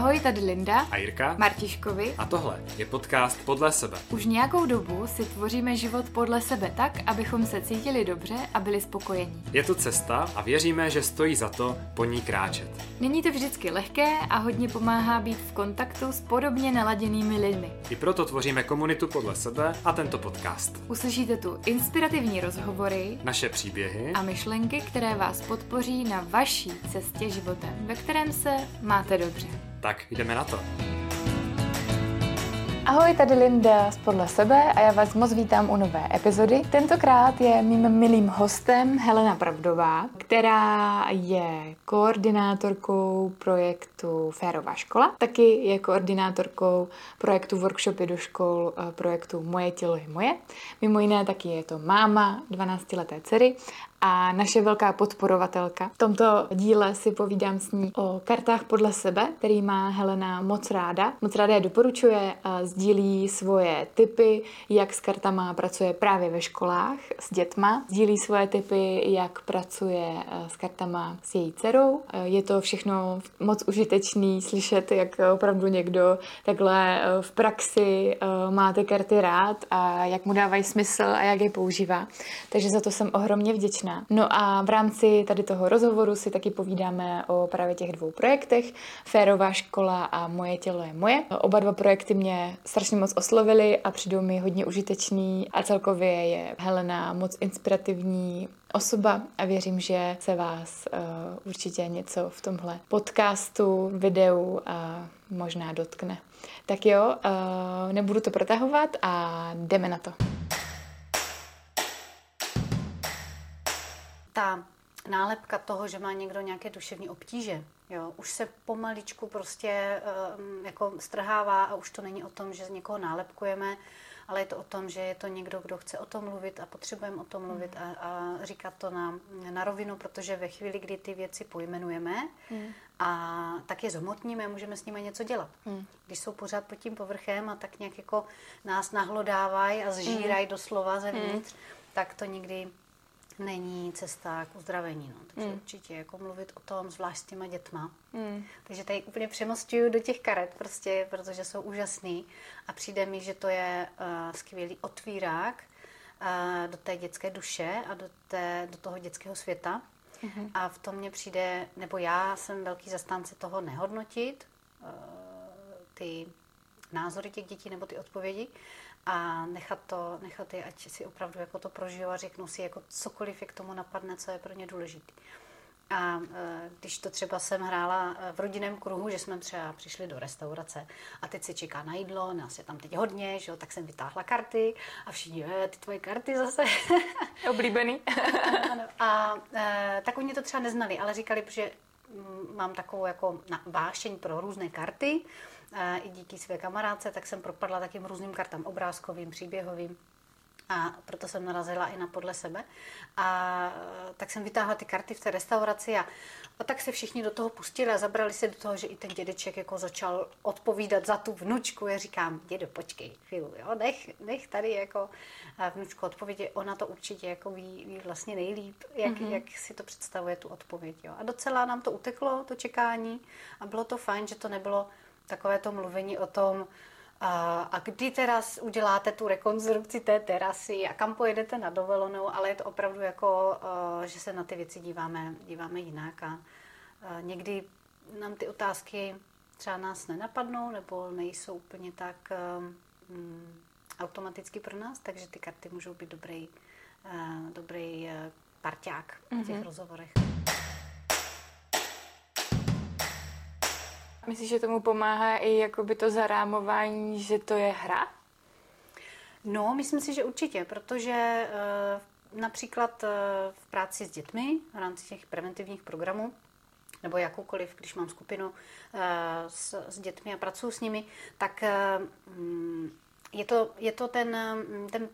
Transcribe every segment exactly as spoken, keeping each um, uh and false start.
Ahoj, tady Linda a Jirka Martiškovi a tohle je podcast Podle sebe. Už nějakou dobu si tvoříme život podle sebe tak, abychom se cítili dobře a byli spokojení. Je to cesta a věříme, že stojí za to po ní kráčet. Není to vždycky lehké a hodně pomáhá být v kontaktu s podobně naladěnými lidmi. I proto tvoříme komunitu Podle sebe a tento podcast. Uslyšíte tu inspirativní rozhovory, naše příběhy a myšlenky, které vás podpoří na vaší cestě životem, ve kterém se máte dobře. Tak, jdeme na to. Ahoj, tady Linda z Podle sebe a já vás moc vítám u nové epizody. Tentokrát je mým milým hostem Helena Pravdová, která je koordinátorkou projektu Férová škola. Taky je koordinátorkou projektu workshopy do škol, projektu Moje tělo je moje. Mimo jiné taky je to máma dvanáctileté dcery a naše velká podporovatelka. V tomto díle si povídám s ní o kartách podle sebe, který má Helena moc ráda. Moc ráda je doporučuje, sdílí svoje tipy, jak s kartama pracuje právě ve školách s dětma. Sdílí svoje tipy, jak pracuje s kartama s její dcerou. Je to všechno moc užitečný slyšet, jak opravdu někdo takhle v praxi má ty karty rád a jak mu dávají smysl a jak je používá. Takže za to jsem ohromně vděčná. No a v rámci tady toho rozhovoru si taky povídáme o právě těch dvou projektech, Férová škola a Moje tělo je moje. Oba dva projekty mě strašně moc oslovily a přijdou mi hodně užitečný a celkově je Helena moc inspirativní osoba a věřím, že se vás uh, určitě něco v tomhle podcastu, videu a možná dotkne. Tak jo, uh, nebudu to protahovat a jdeme na to. Ta nálepka toho, že má někdo nějaké duševní obtíže, jo, už se pomaličku prostě um, jako strhává a už to není o tom, že z někoho nálepkujeme, ale je to o tom, že je to někdo, kdo chce o tom mluvit a potřebujeme o tom mluvit mm. a, a říkat to na, na rovinu, protože ve chvíli, kdy ty věci pojmenujeme mm. a tak je zhmotníme, můžeme s nimi něco dělat. Mm. Když jsou pořád pod tím povrchem a tak nějak jako nás nahlodávají a zžírají mm. doslova zevnitř, mm. tak to nikdy není cesta k uzdravení, no. Takže mm. určitě jako mluvit o tom, zvlášť s těma dětma. Mm. Takže tady úplně přemosťuju do těch karet, prostě, protože jsou úžasný a přijde mi, že to je uh, skvělý otvírák uh, do té dětské duše a do, té, do toho dětského světa. Mm-hmm. A v tom mně přijde, nebo já jsem velký zastánce toho nehodnotit, uh, ty názory těch dětí nebo ty odpovědi, a nechat to, nechat je, ať si opravdu jako to prožiju a řeknu si jako cokoliv, jak tomu napadne, co je pro ně důležitý. A e, když to třeba jsem hrála v rodinném kruhu, že jsme třeba přišli do restaurace a teď se čeká na jídlo, nás je tam teď hodně, že jo, tak jsem vytáhla karty a všichni, je, ty tvoje karty zase. Oblíbený. Ano. A e, tak oni to třeba neznali, ale říkali, že mám takovou jako vášeň pro různé karty, i díky své kamarádce, tak jsem propadla takým různým kartám, obrázkovým, příběhovým. A proto jsem narazila i na podle sebe. A tak jsem vytáhla ty karty v té restauraci a, a tak se všichni do toho pustili a zabrali se do toho, že i ten dědeček jako začal odpovídat za tu vnučku. Já říkám, dědo, počkej chvíli, jo, nech, nech tady jako vnučku odpovědi. Ona to určitě jako ví, ví vlastně nejlíp, jak, mm-hmm. jak si to představuje tu odpověď. Jo. A docela nám to uteklo, to čekání. A bylo to fajn, že to nebylo takové to mluvení o tom, a kdy teraz uděláte tu rekonstrukci té terasy a kam pojedete na dovolenou, ale je to opravdu jako, že se na ty věci díváme, díváme jinak a někdy nám ty otázky třeba nás nenapadnou nebo nejsou úplně tak um, automaticky pro nás, takže ty karty můžou být dobrý, uh, dobrý parťák v těch mm-hmm. rozhovorech. Myslíš, že tomu pomáhá i jakoby to zarámování, že to je hra? No, myslím si, že určitě, protože uh, například uh, v práci s dětmi v rámci těch preventivních programů nebo jakoukoliv, když mám skupinu uh, s, s dětmi a pracuji s nimi, tak uh, je, to, je to ten, ten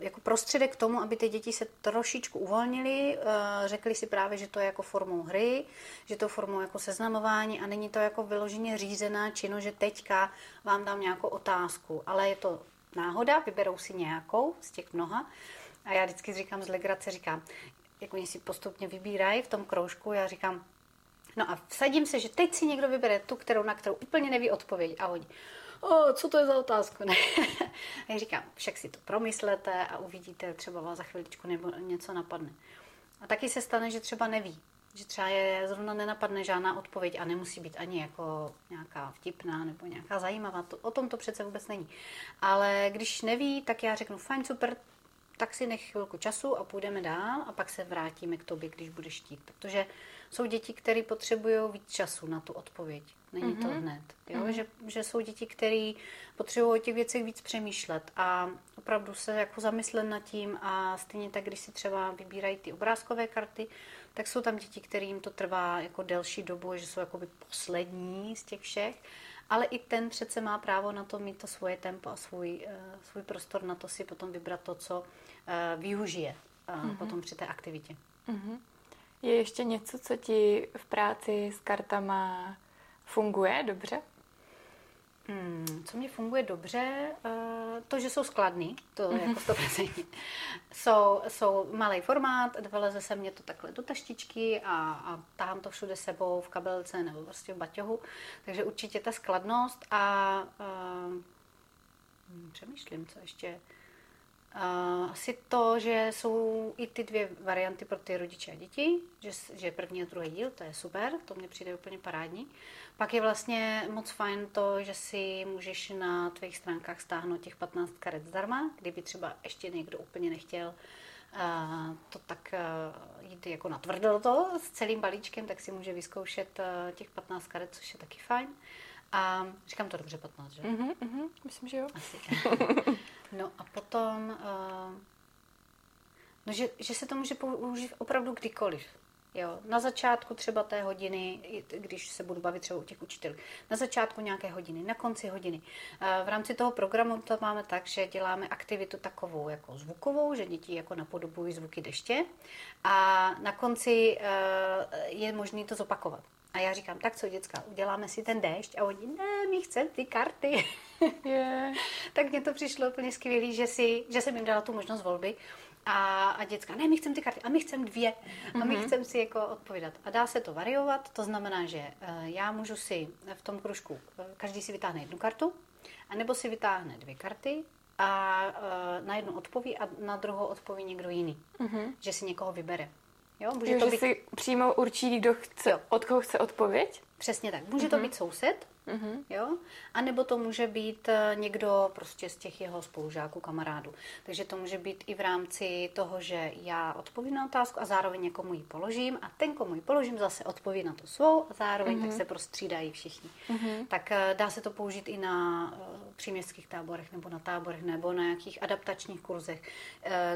jako prostředek k tomu, aby ty děti se trošičku uvolnily, řekli si právě, že to je jako formou hry, že to formou jako seznamování a není to jako vyloženě řízená čino, že teďka vám dám nějakou otázku, ale je to náhoda, vyberou si nějakou z těch mnoha a já vždycky říkám z legrace, říkám, jak oni si postupně vybírají v tom kroužku, já říkám, No a vsadím se, že teď si někdo vybere tu, kterou, na kterou úplně neví odpověď. A oni, o, co to je za otázku? Ne? A já říkám, však si to promyslete a uvidíte, třeba vás za chviličku nebo něco napadne. A taky se stane, že třeba neví. Že třeba je zrovna nenapadne žádná odpověď a nemusí být ani jako nějaká vtipná nebo nějaká zajímavá. To, o tom to přece vůbec není. Ale když neví, tak já řeknu, fajn, super, tak si nech chvilku času a půjdeme dál a pak se vrátíme k tobě, když budeš chtít. Protože jsou děti, které potřebují víc času na tu odpověď. Není mm-hmm. to hned. Jo? Mm-hmm. Že, že jsou děti, které potřebují o těch věcech víc přemýšlet a opravdu se jako zamyslet nad tím a stejně tak, když si třeba vybírají ty obrázkové karty, tak jsou tam děti, kterým to trvá jako delší dobu, že jsou jakoby poslední z těch všech. Ale i ten přece má právo na to mít to svoje tempo a svůj, svůj prostor na to si potom vybrat to, co využije mm-hmm. potom při té aktivitě. Mm-hmm. Je ještě něco, co ti v práci s kartama funguje dobře? Hmm, co mě funguje dobře? To, že jsou skladný, to mm-hmm. jako sto procent. Jsou, jsou malý formát, vyleze se mě to takhle do taštičky a, a tahám to všude sebou v kabelce nebo prostě v baťohu. Takže určitě ta skladnost a, a přemýšlím, co ještě. Uh, asi to, že jsou i ty dvě varianty pro ty rodiče a děti, že, že první a druhý díl, to je super, to mně přijde úplně parádní. Pak je vlastně moc fajn to, že si můžeš na tvých stránkách stáhnout těch patnáct karet zdarma, kdyby třeba ještě někdo úplně nechtěl uh, to tak uh, jít jako natvrdo to s celým balíčkem, tak si může vyzkoušet uh, těch patnáct karet, což je taky fajn. A říkám to dobře patnáct, že? Mm-hmm, mm-hmm, myslím, že jo. Asi. No a potom, uh, no že, že se to může použít opravdu kdykoliv. Jo? Na začátku třeba té hodiny, když se budu bavit třeba u těch učitelů, na začátku nějaké hodiny, na konci hodiny. Uh, v rámci toho programu to máme tak, že děláme aktivitu takovou jako zvukovou, že děti jako napodobují zvuky deště a na konci uh, je možné to zopakovat. A já říkám, tak co děcka, uděláme si ten déšť a oni, ne, my chceme ty karty. Yeah. Tak mně to přišlo úplně skvělý, že, si, že jsem jim dala tu možnost volby. A, a děcka, ne, my chceme ty karty a my chceme dvě. Mm-hmm. A my chceme si jako odpovídat. A dá se to variovat, to znamená, že já můžu si v tom kružku, každý si vytáhne jednu kartu, anebo si vytáhne dvě karty a na jednu odpoví a na druhou odpoví někdo jiný. Mm-hmm. Že si někoho vybere. Jo, může jo, to být... si přímo určí, kdo chce, jo. Od koho chce odpověď? Přesně tak. Může uh-huh. to být soused, uh-huh. jo? A nebo to může být někdo prostě z těch jeho spolužáků, kamarádů. Takže to může být i v rámci toho, že já odpovím na otázku a zároveň někomu ji položím a ten, komu ji položím, zase odpoví na tu svou a zároveň uh-huh. tak se prostřídají všichni. Uh-huh. Tak dá se to použít i na příměstských táborech nebo na táborech nebo na nějakých adaptačních kurzech,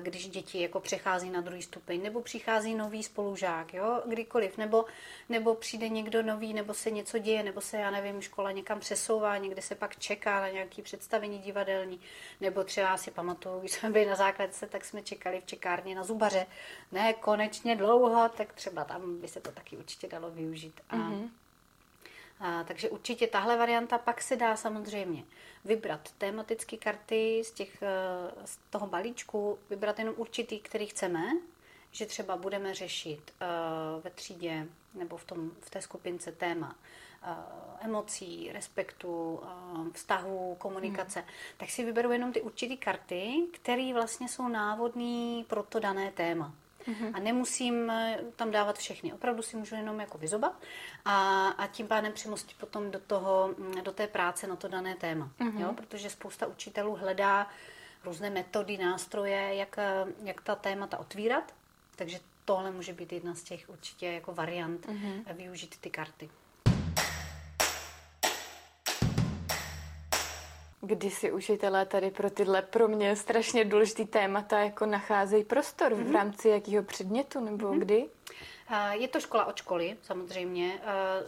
když děti jako přechází na druhý stupeň nebo přichází nový spolužák, jo? Kdykoliv, nebo, nebo přijde někdo nový, nebo se něco děje, nebo se, já nevím, škola někam přesouvá, někde se pak čeká na nějaké představení divadelní, nebo třeba si pamatuju, když jsme byli na základce, tak jsme čekali v čekárně na zubaře. Ne, konečně dlouho, tak třeba tam by se to taky určitě dalo využít. A, mm-hmm. a, takže určitě tahle varianta, pak se dá samozřejmě vybrat tematické karty z, těch, z toho balíčku, vybrat jenom určitý, který chceme, že třeba budeme řešit uh, ve třídě nebo v, tom, v té skupince téma uh, emocí, respektu, uh, vztahu, komunikace, hmm. tak si vyberu jenom ty určitý karty, které vlastně jsou návodné pro to dané téma. Hmm. A nemusím tam dávat všechny. Opravdu si můžu jenom jako vyzobat a, a tím pádem přemostit potom do, toho, do té práce na to dané téma. Hmm. Jo? Protože spousta učitelů hledá různé metody, nástroje, jak, jak ta témata otvírat. Takže tohle může být jedna z těch určitě jako variant uh-huh. využít ty karty. Kdy si učitelé tady pro tyhle pro mě strašně důležitý témata jako nacházejí prostor uh-huh. v rámci jakého předmětu nebo uh-huh. kdy? Je to škola od školy, samozřejmě.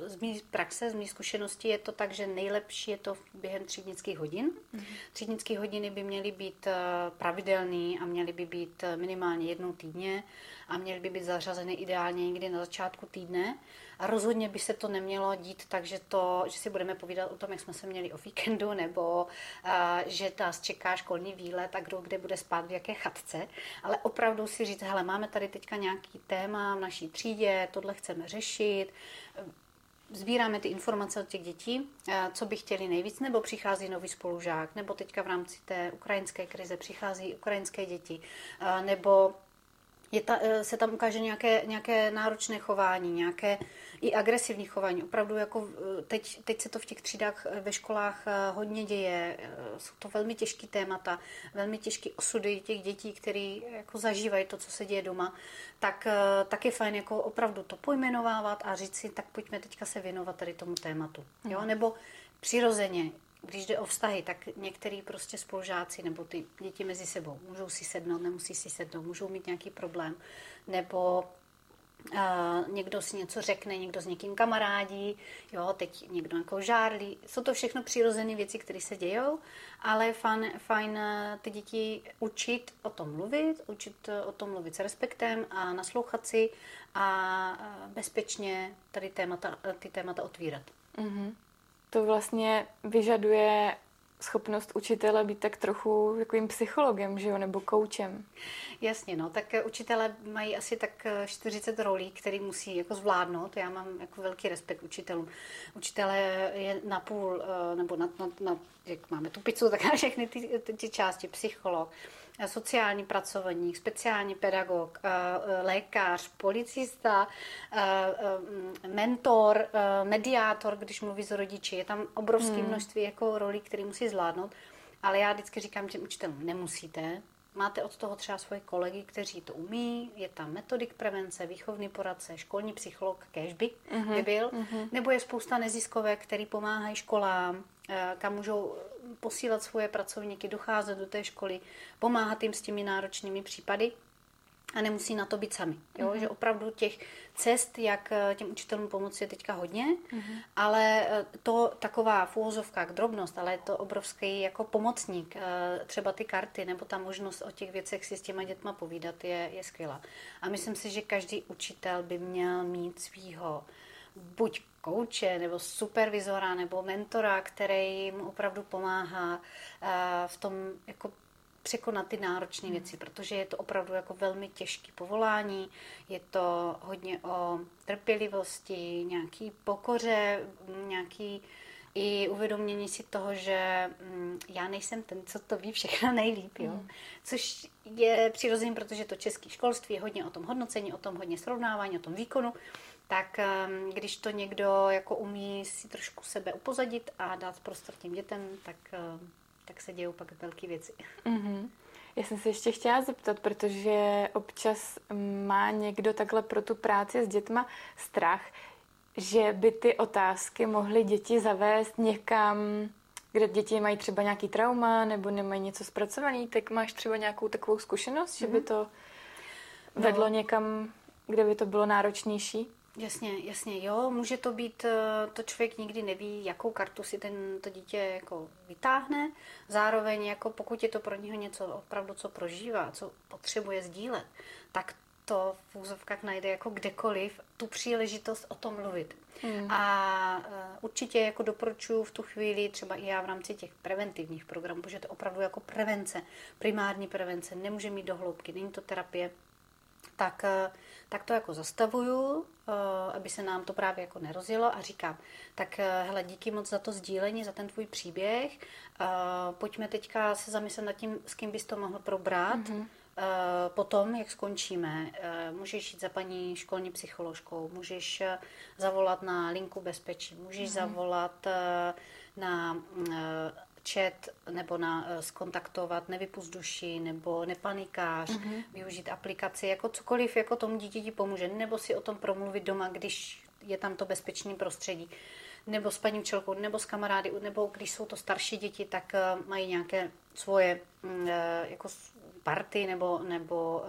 Z mý praxe, z mý zkušenosti je to tak, že nejlepší je to během třídnických hodin. Mm-hmm. Třídnické hodiny by měly být pravidelné a měly by být minimálně jednou týdně a měly by být zařazeny ideálně někdy na začátku týdne. A rozhodně by se to nemělo dít tak, že, to, že si budeme povídat o tom, jak jsme se měli o víkendu, nebo a, že nás čeká školní výlet a kdo kde bude spát v jaké chatce. Ale opravdu si říct, hele, máme tady teďka nějaký téma v naší třídě, třídě, tohle chceme řešit. Sbíráme ty informace od těch dětí, co by chtěli nejvíc, nebo přichází nový spolužák, nebo teďka v rámci té ukrajinské krize přichází ukrajinské děti, nebo je ta, se tam ukáže nějaké, nějaké náročné chování, nějaké i agresivní chování. Opravdu jako teď, teď se to v těch třídách ve školách hodně děje. Jsou to velmi těžké témata, velmi těžké osudy těch dětí, které jako zažívají to, co se děje doma. Tak, tak je fajn jako opravdu to pojmenovávat a říct si, tak pojďme teďka se věnovat tady tomu tématu. Jo? Mm. Nebo přirozeně, když jde o vztahy, tak některý prostě spolužáci nebo ty děti mezi sebou můžou si sednout, nemusí si sednout, můžou mít nějaký problém, nebo uh, někdo si něco řekne, někdo s někým kamarádí, jo, teď někdo nějakou žárlí. Jsou to všechno přirozené věci, které se dějou, ale je fajn, fajn ty děti učit o tom mluvit, učit o tom mluvit s respektem a naslouchat si a bezpečně tady témata, ty témata otvírat. Mm-hmm. To vlastně vyžaduje schopnost učitele být tak trochu takovým psychologem, že jo, nebo koučem. Jasně, no, tak učitele mají asi tak čtyřicet rolí, které musí jako zvládnout. Já mám jako velký respekt učitelům. Učitele je na půl, nebo na, na, na jak máme tu pizzu, tak na všechny ty, ty části, psycholog, sociální pracovník, speciální pedagog, lékař, policista, mentor, mediátor, když mluví s rodiči. Je tam obrovské hmm. množství jako rolí, které musí zvládnout, ale já vždycky říkám těm učitelům, nemusíte. Máte od toho třeba svoje kolegy, kteří to umí, je tam metodik prevence, výchovný poradce, školní psycholog, kéž by uh-huh, byl, uh-huh. nebo je spousta neziskovek, který pomáhají školám, kam můžou posílat svoje pracovníky, docházet do té školy, pomáhat jim s těmi náročnými případy a nemusí na to být sami. Jo? Uh-huh. Že opravdu těch cest, jak těm učitelům pomoci, je teďka hodně, uh-huh. ale to taková v úvozovkách drobnost, ale je to obrovský jako pomocník. Třeba ty karty nebo ta možnost o těch věcech si s těma dětma povídat je, je skvělá. A myslím si, že každý učitel by měl mít svýho buď kouče, nebo supervizora, nebo mentora, který jim opravdu pomáhá v tom jako překonat ty náročné hmm. věci, protože je to opravdu jako velmi těžké povolání, je to hodně o trpělivosti, nějaký pokoře, nějaký i uvědomění si toho, že hm, já nejsem ten, co to ví všechno nejlíp, jo? Hmm. Což je přirozený, protože to české školství je hodně o tom hodnocení, o tom hodně srovnávání, o tom výkonu, tak když to někdo jako umí si trošku sebe upozadit a dát prostor těm dětem, tak tak se dějou pak velké věci. Mm-hmm. Já jsem se ještě chtěla zeptat, protože občas má někdo takhle pro tu práci s dětma strach, že by ty otázky mohly děti zavést někam, kde děti mají třeba nějaký trauma nebo nemají něco zpracovaný, tak máš třeba nějakou takovou zkušenost, mm-hmm. že by to vedlo no. někam, kde by to bylo náročnější? Jasně, jasně, jo, může to být, to člověk nikdy neví, jakou kartu si ten, to dítě jako vytáhne, zároveň jako pokud je to pro něho něco opravdu, co prožívá, co potřebuje sdílet, tak to v úzovkách najde jako kdekoliv tu příležitost o tom mluvit. Hmm. A určitě jako doporučuji v tu chvíli, třeba i já v rámci těch preventivních programů, protože to opravdu jako prevence, primární prevence, nemůže mít do hloubky, není to terapie, Tak, tak to jako zastavuju, aby se nám to právě jako nerozjelo a říkám, tak hele, díky moc za to sdílení, za ten tvůj příběh, pojďme teďka se zamyslet nad tím, s kým bys to mohl probrat, mm-hmm. potom, jak skončíme, můžeš jít za paní školní psycholožkou, můžeš zavolat na linku bezpečí, můžeš mm-hmm. zavolat na chat nebo na, skontaktovat, nevypust duši, nebo nepanikář, mm-hmm. využít aplikaci, jako cokoliv jako tomu dítěti pomůže, nebo si o tom promluvit doma, když je tam to bezpečné prostředí, nebo s paní učitelkou, nebo s kamarády, nebo když jsou to starší děti, tak uh, mají nějaké svoje uh, jako party nebo, nebo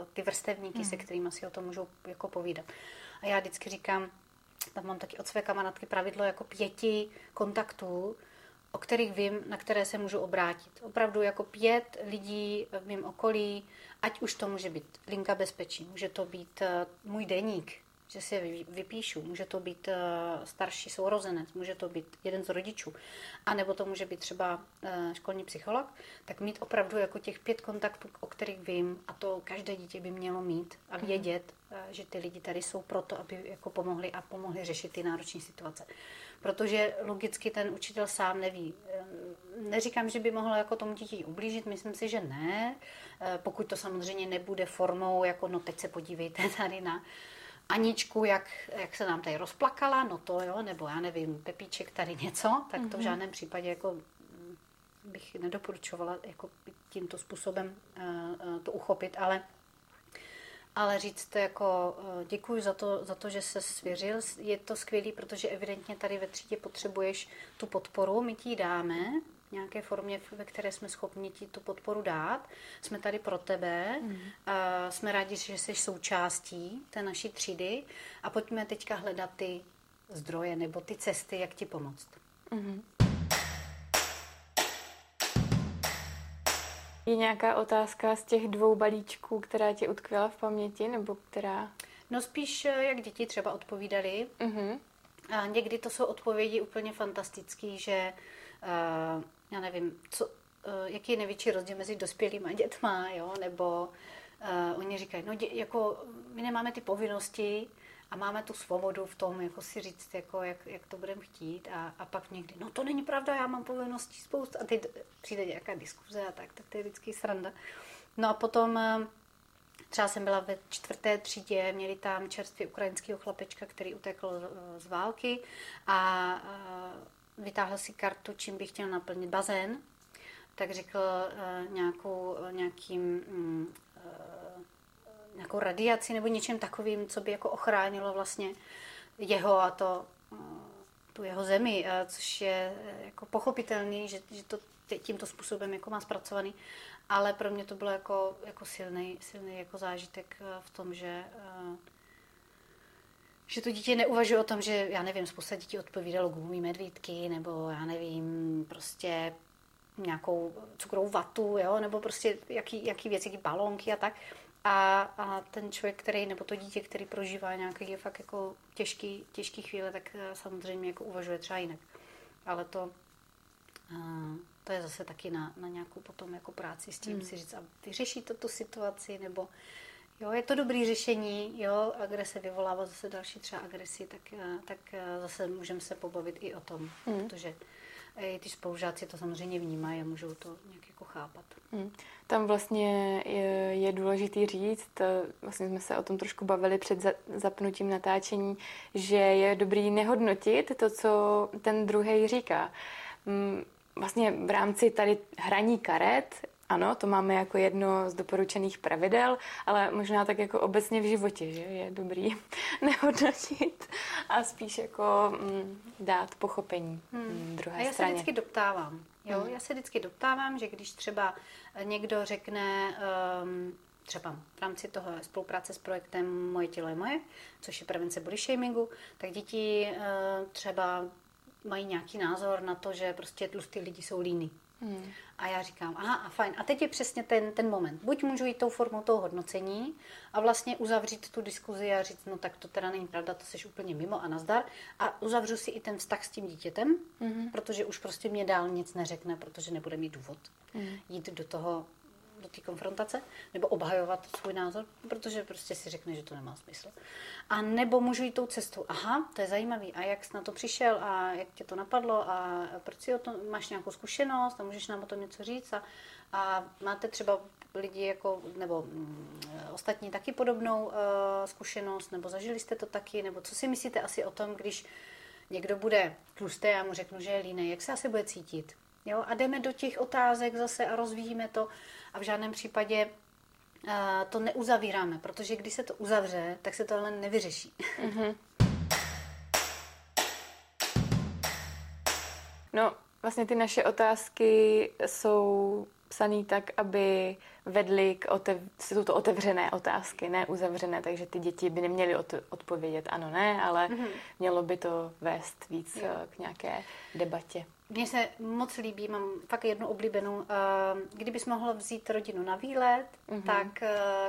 uh, ty vrstevníky, mm-hmm. se kterými si o tom můžou jako povídat. A já vždycky říkám, tam mám taky od své kamarádky pravidlo jako pěti kontaktů, o kterých vím, na které se můžu obrátit. Opravdu jako pět lidí v mém okolí, ať už to může být linka bezpečí, může to být můj deník, že si je vypíšu, může to být starší sourozenec, může to být jeden z rodičů, anebo to může být třeba školní psycholog, tak mít opravdu jako těch pět kontaktů, o kterých vím, a to každé dítě by mělo mít a vědět, že ty lidi tady jsou proto, aby jako pomohli a pomohli řešit ty náročné situace. Protože logicky ten učitel sám neví. Neříkám, že by mohl jako tomu dítě ublížit, myslím si, že ne. Pokud to samozřejmě nebude formou, jako no teď se podívejte tady na Aničku, jak, jak se nám tady rozplakala, no to jo, nebo já nevím, Pepíček tady něco, tak to mm-hmm. v žádném případě jako bych nedoporučovala jako tímto způsobem to uchopit, ale Ale říct jako děkuji za to, za to, že se svěřil, je to skvělý, protože evidentně tady ve třídě potřebuješ tu podporu, my ti ji dáme v nějaké formě, ve které jsme schopni ti tu podporu dát, jsme tady pro tebe, mm. a jsme rádi, že jsi součástí té naší třídy a pojďme teďka hledat ty zdroje nebo ty cesty, jak ti pomoct. Mm. Je nějaká otázka z těch dvou balíčků, která ti utkvěla v paměti, nebo která? No spíš, jak děti třeba odpovídali. Uh-huh. A někdy to jsou odpovědi úplně fantastický, že uh, já nevím, co, uh, jaký je největší rozdíl mezi dospělými a dětma, jo? Nebo uh, oni říkají, no dě, jako my nemáme ty povinnosti a máme tu svobodu v tom, jako si říct, jako, jak, jak to budeme chtít a, a pak někdy, no to není pravda, já mám povinností spoustu a teď přijde nějaká diskuze a tak, tak to je vždycky sranda. No a potom třeba jsem byla ve čtvrté třídě, měli tam čerstvě ukrajinského chlapečka, který utekl z války a vytáhl si kartu, čím by chtěl naplnit bazén, tak řekl nějakou, nějakým... nějakou radiaci nebo něčem takovým, co by jako ochránilo vlastně jeho a to, tu jeho zemi, což je jako pochopitelný, že, že to tímto způsobem jako má zpracovaný, ale pro mě to bylo jako, jako silný, silný jako zážitek v tom, že, že to dítě neuvažuje o tom, že já nevím, spousta dětí odpovídalo gumové medvídky nebo já nevím, prostě nějakou cukrovou vatu, jo, nebo prostě jaký, jaký věci, jaký balónky a tak. A, a ten člověk, který, nebo to dítě, který prožívá nějaké je fakt jako těžký, těžký chvíle, tak samozřejmě jako uvažuje třeba jinak. Ale to, to je zase taky na, na nějakou potom jako práci s tím mm. si říct, a vyřeší to tu situaci, nebo jo, je to dobrý řešení, jo, a kde se vyvolává zase další třeba agresi, tak, tak zase můžeme se pobavit i o tom, mm. protože i ty spolužáci to samozřejmě vnímají a můžou to nějak jako chápat. Mm. Tam vlastně je, je důležitý říct, vlastně jsme se o tom trošku bavili před za, zapnutím natáčení, že je dobrý nehodnotit to, co ten druhej říká. Vlastně v rámci tady hraní karet, ano, to máme jako jedno z doporučených pravidel, ale možná tak jako obecně v životě, že je dobrý nehodnotit a spíš jako dát pochopení hmm. druhé straně. A já straně. se vždycky doptávám, jo, hmm. já se vždycky doptávám, že když třeba někdo řekne, um, třeba v rámci toho spolupráce s projektem Moje tělo je moje, což je prevence body shamingu, tak děti uh, třeba mají nějaký názor na to, že prostě tlustí lidi jsou líní. Hmm. A já říkám, aha, a fajn. A teď je přesně ten, ten moment. Buď můžu jít tou formou toho hodnocení a vlastně uzavřít tu diskuzi a říct, no tak to teda není pravda, to jsi úplně mimo a nazdar. A uzavřu si i ten vztah s tím dítětem, hmm. protože už prostě mě dál nic neřekne, protože nebude mít důvod hmm. jít do toho, do té konfrontace, nebo obhajovat svůj názor, protože prostě si řekne, že to nemá smysl. A nebo můžu jít tou cestou, aha, to je zajímavý, a jak jsi na to přišel, a jak tě to napadlo, a proč si o tom, máš nějakou zkušenost, a můžeš nám o tom něco říct, a, a máte třeba lidi, jako, nebo mm, ostatní taky podobnou uh, zkušenost, nebo zažili jste to taky, nebo co si myslíte asi o tom, když někdo bude tlustý, já mu řeknu, že je línej, jak se asi bude cítit? Jo, a jdeme do těch otázek zase a rozvíjíme to a v žádném případě uh, to neuzavíráme, protože když se to uzavře, tak se tohle nevyřeší. Mm-hmm. No, vlastně ty naše otázky jsou psaný tak, aby vedly k otev... jsou to otevřené otázky, ne uzavřené, takže ty děti by neměly od... odpovědět ano, ne, ale mm-hmm. mělo by to vést víc jo. k nějaké debatě. Mně se moc líbí, mám fakt jednu oblíbenou, kdybys mohl vzít rodinu na výlet, mm-hmm. tak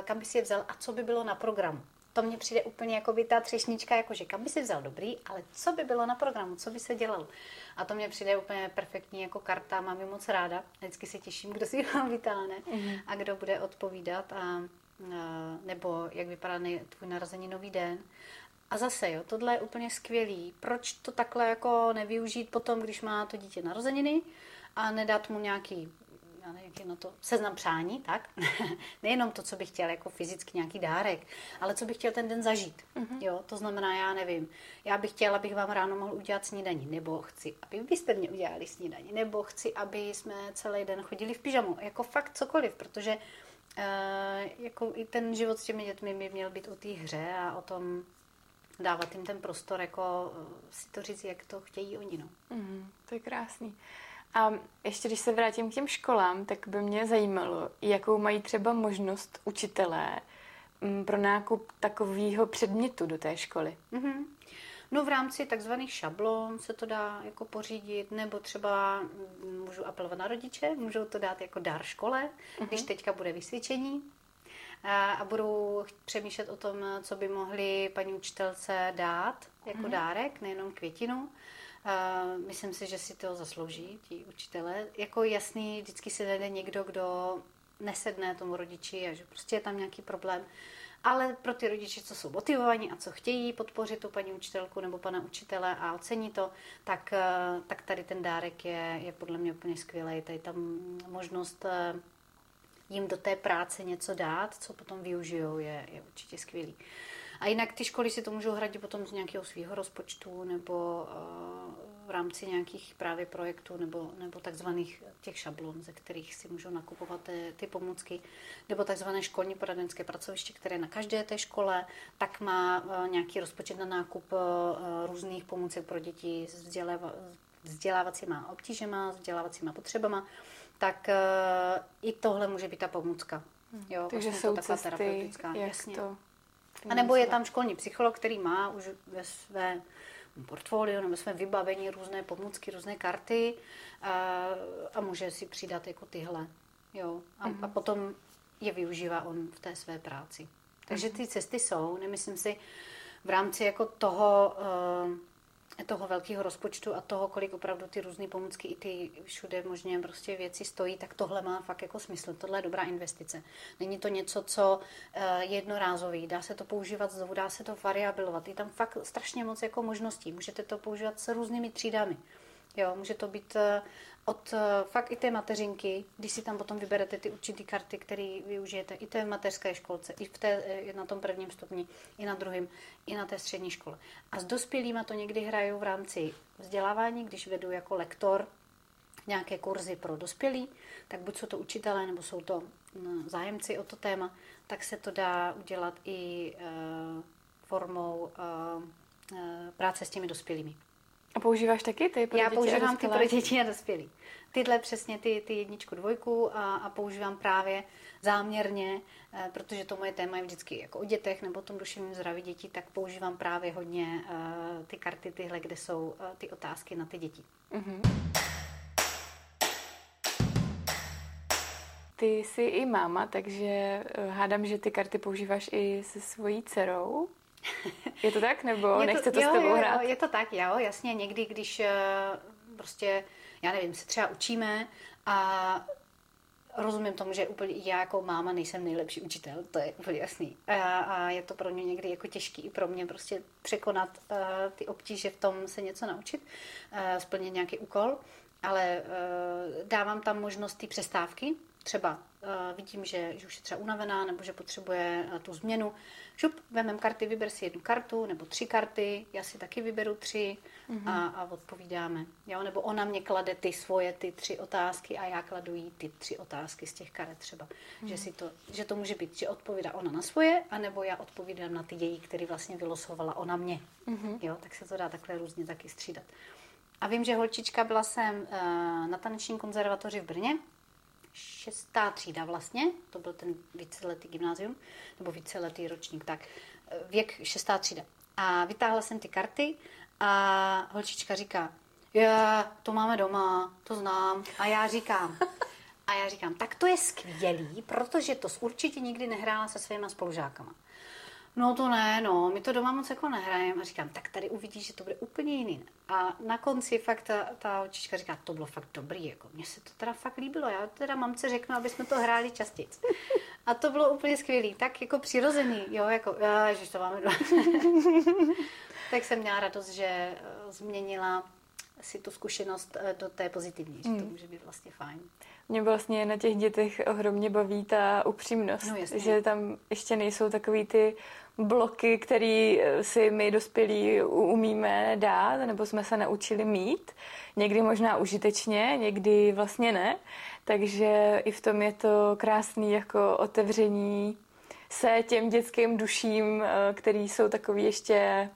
kam bys je vzal a co by bylo na programu? To mně přijde úplně jako by ta třešnička, jakože kam by si vzal dobrý, ale co by bylo na programu, co by se dělalo. A to mně přijde úplně perfektní jako karta, mám ji moc ráda. Vždycky se těším, kdo si ji vám vytáhne mm-hmm. a kdo bude odpovídat a nebo jak vypadá tvůj narozeninový den. A zase, jo, tohle je úplně skvělý. Proč to takhle jako nevyužít potom, když má to dítě narozeniny a nedat mu nějaký, já nevím, no to, seznam přání, tak? Nejenom to, co bych chtěl, jako fyzicky nějaký dárek, ale co bych chtěl ten den zažít. Mm-hmm. Jo, to znamená, já nevím, já bych chtěla, abych vám ráno mohl udělat snídani, nebo chci, aby vy jste mě udělali snídani, nebo chci, aby jsme celý den chodili v pyžamu. Jako fakt cokoliv, protože e, jako i ten život s těmi dětmi by měl být o té hře a o tom dávat jim ten prostor, jako si to říct, jak to chtějí oni. No. Mm, to je krásný. A ještě když se vrátím k těm školám, tak by mě zajímalo, jakou mají třeba možnost učitelé pro nákup takového předmětu do té školy. Mm-hmm. No v rámci takzvaných šablon se to dá jako pořídit, nebo třeba můžu apelovat na rodiče, můžou to dát jako dar škole, mm-hmm. když teďka bude vysvědčení. A budou přemýšlet o tom, co by mohli paní učitelce dát jako mm-hmm. dárek, nejenom květinu. Uh, myslím si, že si to zaslouží ti učitelé. Jako jasný, vždycky se najde někdo, kdo nesedne tomu rodiči a že prostě je tam nějaký problém. Ale pro ty rodiče, co jsou motivovaní a co chtějí podpořit tu paní učitelku nebo pana učitele a ocení to, tak, uh, tak tady ten dárek je, je podle mě úplně skvělý. Tady tam možnost uh, jim do té práce něco dát, co potom využijou, je, je určitě skvělý. A jinak ty školy si to můžou hradit potom z nějakého svého rozpočtu nebo uh, v rámci nějakých právě projektů nebo, nebo takzvaných těch šablon, ze kterých si můžou nakupovat ty, ty pomůcky, nebo takzvané školní poradenské pracoviště, které na každé té škole, tak má uh, nějaký rozpočet na nákup uh, různých pomůcek pro děti s vzděláva, vzdělávacíma obtížema, s vzdělávacíma potřebama. Tak uh, i tohle může být ta pomůcka. Jo, takže vlastně jsou cesty, terapeutická. Jak jasně. To a nebo je tam školní psycholog, který má už ve své portfoliu nebo ve svém vybavení různé pomůcky, různé karty uh, a může si přidat jako tyhle. Jo. A, mm-hmm. a potom je využívá on v té své práci. Takže ty cesty jsou, nemyslím si, v rámci jako toho... Uh, toho velkého rozpočtu a toho, kolik opravdu ty různé pomůcky i ty všude možně prostě věci stojí, tak tohle má fakt jako smysl. Tohle je dobrá investice. Není to něco, co je jednorázový. Dá se to používat znovu, dá se to variabilovat. Je tam fakt strašně moc jako možností. Můžete to používat s různými třídami. Jo, může to být od fakt i té mateřinky, když si tam potom vyberete ty určitý karty, které využijete i té mateřské školce, i v té, na tom prvním stupni, i na druhém, i na té střední škole. A s dospělýma to někdy hraju v rámci vzdělávání, když vedu jako lektor nějaké kurzy pro dospělí, tak buď jsou to učitelé, nebo jsou to zájemci o to téma, tak se to dá udělat i e, formou e, práce s těmi dospělými. A používáš taky ty pro Já děti používám ty pro děti a dospělí. Tyhle přesně, ty, ty jedničku, dvojku a, a používám právě záměrně, e, protože to moje téma je vždycky jako o dětech nebo o tom duševním zdraví dětí, tak používám právě hodně e, ty karty tyhle, kde jsou e, ty otázky na ty děti. Mm-hmm. Ty jsi i máma, takže hádám, že ty karty používáš i se svojí dcerou. Je to tak, nebo to, nechce to jo, s tebou jo, hrát? Jo, je to tak, jo, jasně, někdy, když prostě, já nevím, se třeba učíme a rozumím tomu, že úplně já jako máma nejsem nejlepší učitel, to je úplně jasný. A, a je to pro mě někdy jako těžký i pro mě prostě překonat uh, ty obtíže v tom se něco naučit, uh, splnit nějaký úkol, ale uh, dávám tam možnost té přestávky, třeba vidím, že, že už je třeba unavená nebo že potřebuje tu změnu. Šup, vemem karty, vyber si jednu kartu nebo tři karty, já si taky vyberu tři mm-hmm. a, a odpovídáme. Jo? Nebo ona mě klade ty svoje, ty tři otázky a já kladu jí ty tři otázky z těch karet třeba. Mm-hmm. Že, si to, že to může být, že odpovídá ona na svoje, anebo já odpovídám na ty její, který vlastně vylosovala ona mě. Mm-hmm. Jo? Tak se to dá takhle různě taky střídat. A vím, že holčička byla jsem na taneční konzervatoři v Brně, šestá třída vlastně, to byl ten víceletý gymnázium, nebo víceletý ročník, tak věk šestá třída. A vytáhla jsem ty karty a holčička říká, je, to máme doma, to znám. A já říkám, a já říkám, tak to je skvělý, protože to určitě nikdy nehrála se svýma spolužákama. No to ne, no, my to doma moc jako nehrajeme. A říkám, tak tady uvidíš, že to bude úplně jiný. A na konci fakt ta, ta očička říká, to bylo fakt dobrý, jako mně se to teda fakt líbilo. Já teda mamce řeknu, aby jsme to hráli častěji. A to bylo úplně skvělý, tak jako přirozený, jo, jako, ježiš, to máme dva. Tak jsem měla radost, že změnila si tu zkušenost do té pozitivní, že to může být vlastně fajn. Mě vlastně na těch dětech ohromně baví ta upřímnost, no, že tam ještě nejsou takový ty bloky, které si my dospělí umíme dát, nebo jsme se naučili mít. Někdy možná užitečně, někdy vlastně ne. Takže i v tom je to krásný jako otevření se těm dětským duším, který jsou takový ještě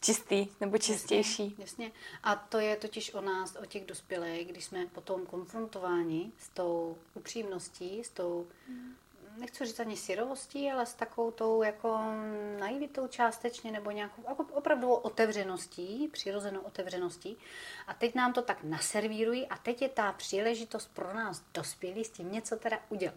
čistý nebo čistější. Jasně, jasně. A to je totiž o nás, o těch dospělých, když jsme potom konfrontováni s tou upřímností, s tou, nechci říct ani syrovostí, ale s takovou tou jako naivitou částečně nebo nějakou jako opravdu otevřeností, přirozenou otevřeností. A teď nám to tak naservírují a teď je ta příležitost pro nás dospělí s tím něco teda udělat.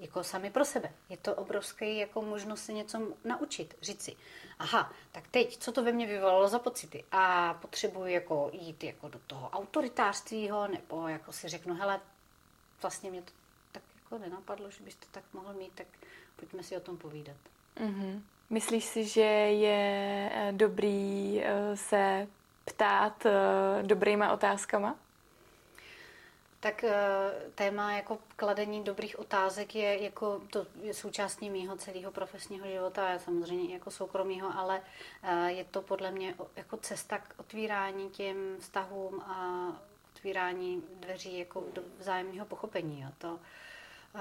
Jako sami pro sebe. Je to obrovský jako možnost se něco naučit, říct si, aha, tak teď, co to ve mně vyvolalo za pocity a potřebuji jako jít jako do toho autoritářstvího, nebo jako si řeknu, hele, vlastně mě to tak jako nenapadlo, že byste tak mohl mít, tak pojďme si o tom povídat. Mm-hmm. Myslíš si, že je dobrý se ptát dobrýma otázkama? Tak téma jako kladení dobrých otázek je jako to je součástí mýho celého profesního života a samozřejmě jako soukromýho, ale je to podle mě jako cesta k otvírání těm vztahům a otvírání dveří jako do vzájemného pochopení. Jo. To,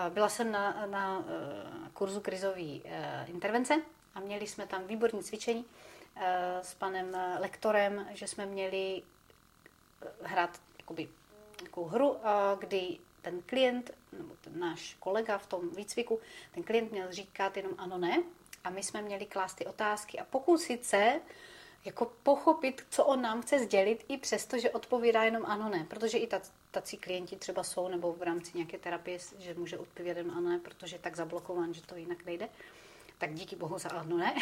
byla jsem na, na kurzu krizové intervence a měli jsme tam výborné cvičení s panem lektorem, že jsme měli hrát jakoby takovou hru, kdy ten klient, nebo ten náš kolega v tom výcviku, ten klient měl říkat jenom ano, ne. A my jsme měli klást ty otázky a pokusit se jako pochopit, co on nám chce sdělit, i přesto, že odpovídá jenom ano, ne. Protože i tací klienti třeba jsou, nebo v rámci nějaké terapie, že může odpovědět jenom ano, ne, protože je tak zablokován, že to jinak nejde. Tak díky bohu za ano, ne.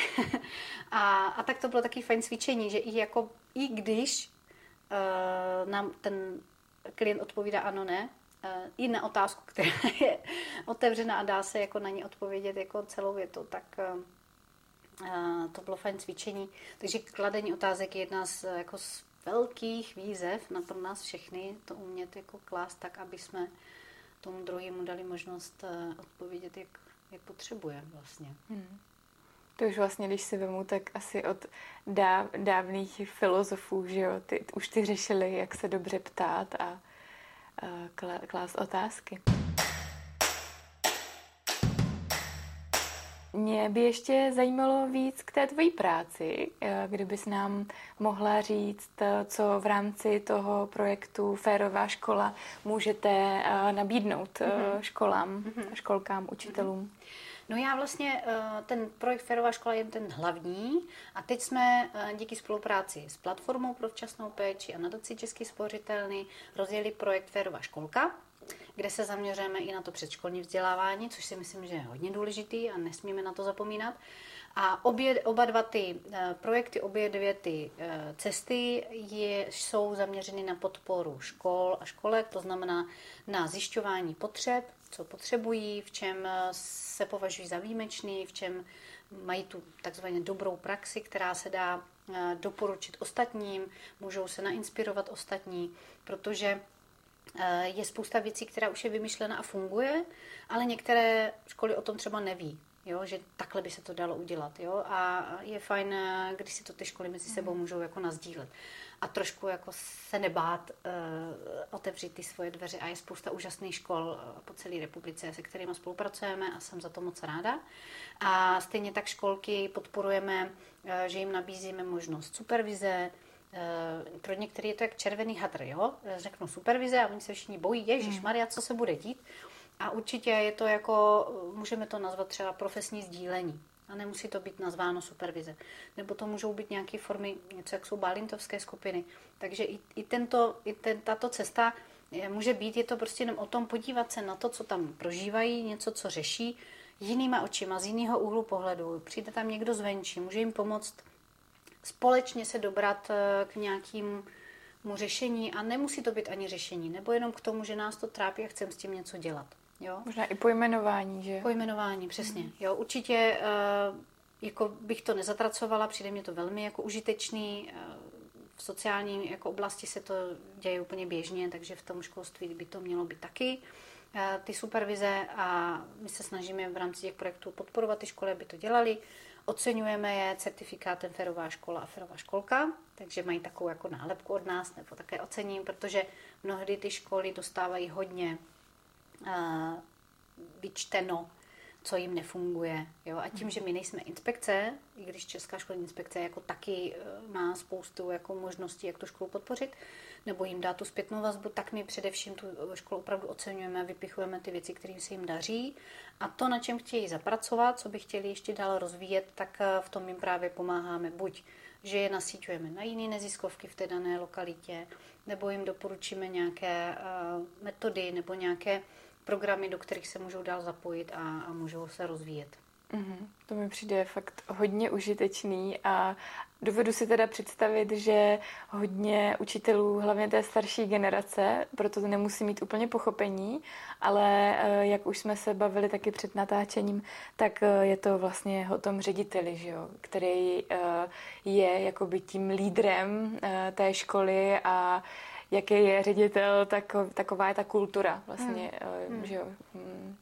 a, a tak to bylo taky fajn cvičení, že i, jako, i když uh, nám ten klient odpovídá ano, ne, i na otázku, která je otevřená a dá se jako na ní odpovědět jako celou větu, tak to bylo fajn cvičení. Takže kladení otázek je jedna z, jako z velkých výzev na pro nás všechny, to umět jako klást tak, aby jsme tomu druhému dali možnost odpovědět, jak, jak potřebuje vlastně. Hmm. To už vlastně, když si vemu, tak asi od dáv, dávných filozofů, že jo, ty, už ty řešili, jak se dobře ptát a, a klá, klást otázky. Mě by ještě zajímalo víc k té tvojí práci, kdybys nám mohla říct, co v rámci toho projektu Férová škola můžete nabídnout mm-hmm. školám, mm-hmm. školkám, učitelům. Mm-hmm. No já vlastně, ten projekt Férová škola je ten hlavní a teď jsme díky spolupráci s Platformou pro včasnou péči a nadací České spořitelny rozjeli projekt Férová školka, kde se zaměřujeme i na to předškolní vzdělávání, což si myslím, že je hodně důležitý a nesmíme na to zapomínat. A obě, oba dva ty projekty, obě dvě ty cesty je, jsou zaměřeny na podporu škol a školek, to znamená na zjišťování potřeb, co potřebují, v čem se považují za výjimečný, v čem mají tu takzvaně dobrou praxi, která se dá doporučit ostatním, můžou se nainspirovat ostatní, protože je spousta věcí, která už je vymyšlena a funguje, ale některé školy o tom třeba neví, jo, že takhle by se to dalo udělat. Jo, a je fajn, když si to ty školy mezi sebou můžou jako nasdílet a trošku jako se nebát uh, otevřít ty svoje dveře. A je spousta úžasných škol po celé republice, se kterými spolupracujeme a jsem za to moc ráda. A stejně tak školky podporujeme, uh, že jim nabízíme možnost supervize. Pro některé je to jak červený hadr, jo? Řeknu supervize a oni se všichni bojí, ježišmarja, co se bude dít. A určitě je to jako, můžeme to nazvat třeba profesní sdílení. A nemusí to být nazváno supervize. Nebo to můžou být nějaké formy, něco jak jsou balintovské skupiny. Takže i, i, tento, i ten, tato cesta může být, je to prostě jenom o tom podívat se na to, co tam prožívají, něco, co řeší, jinýma očima, z jiného úhlu pohledu. Přijde tam někdo zvenčí, může jim pomoct společně se dobrat k nějakému řešení a nemusí to být ani řešení, nebo jenom k tomu, že nás to trápí a chceme s tím něco dělat. Jo? Možná i pojmenování, že? Pojmenování, přesně. Mm. Jo, určitě uh, jako bych to nezatracovala, přijde mě to velmi jako užitečný. V sociální jako oblasti se to děje úplně běžně, takže v tom školství by to mělo být taky. Uh, ty supervize a my se snažíme v rámci těch projektů podporovat ty školy, aby to dělali. Oceňujeme je certifikátem Férová škola a Férová školka, takže mají takovou jako nálepku od nás, nebo také ocením, protože mnohdy ty školy dostávají hodně uh, vyčteno, co jim nefunguje. Jo? A tím, že my nejsme inspekce, i když Česká školní inspekce jako taky uh, má spoustu jako možností, jak tu školu podpořit, nebo jim dá tu zpětnou vazbu, tak my především tu školu opravdu oceňujeme a vypichujeme ty věci, kterým se jim daří. A to, na čem chtějí zapracovat, co by chtěli ještě dál rozvíjet, tak v tom jim právě pomáháme. Buď, že je nasíťujeme na jiné neziskovky v té dané lokalitě, nebo jim doporučíme nějaké uh, metody nebo nějaké programy, do kterých se můžou dál zapojit a, a můžou se rozvíjet. Mm-hmm. To mi přijde fakt hodně užitečný a dovedu si teda představit, že hodně učitelů, hlavně té starší generace, proto to nemusí mít úplně pochopení, ale jak už jsme se bavili taky před natáčením, tak je to vlastně o tom řediteli, že jo, který je jakoby tím lídrem té školy a jaký je ředitel, taková je ta kultura vlastně hmm. že jo,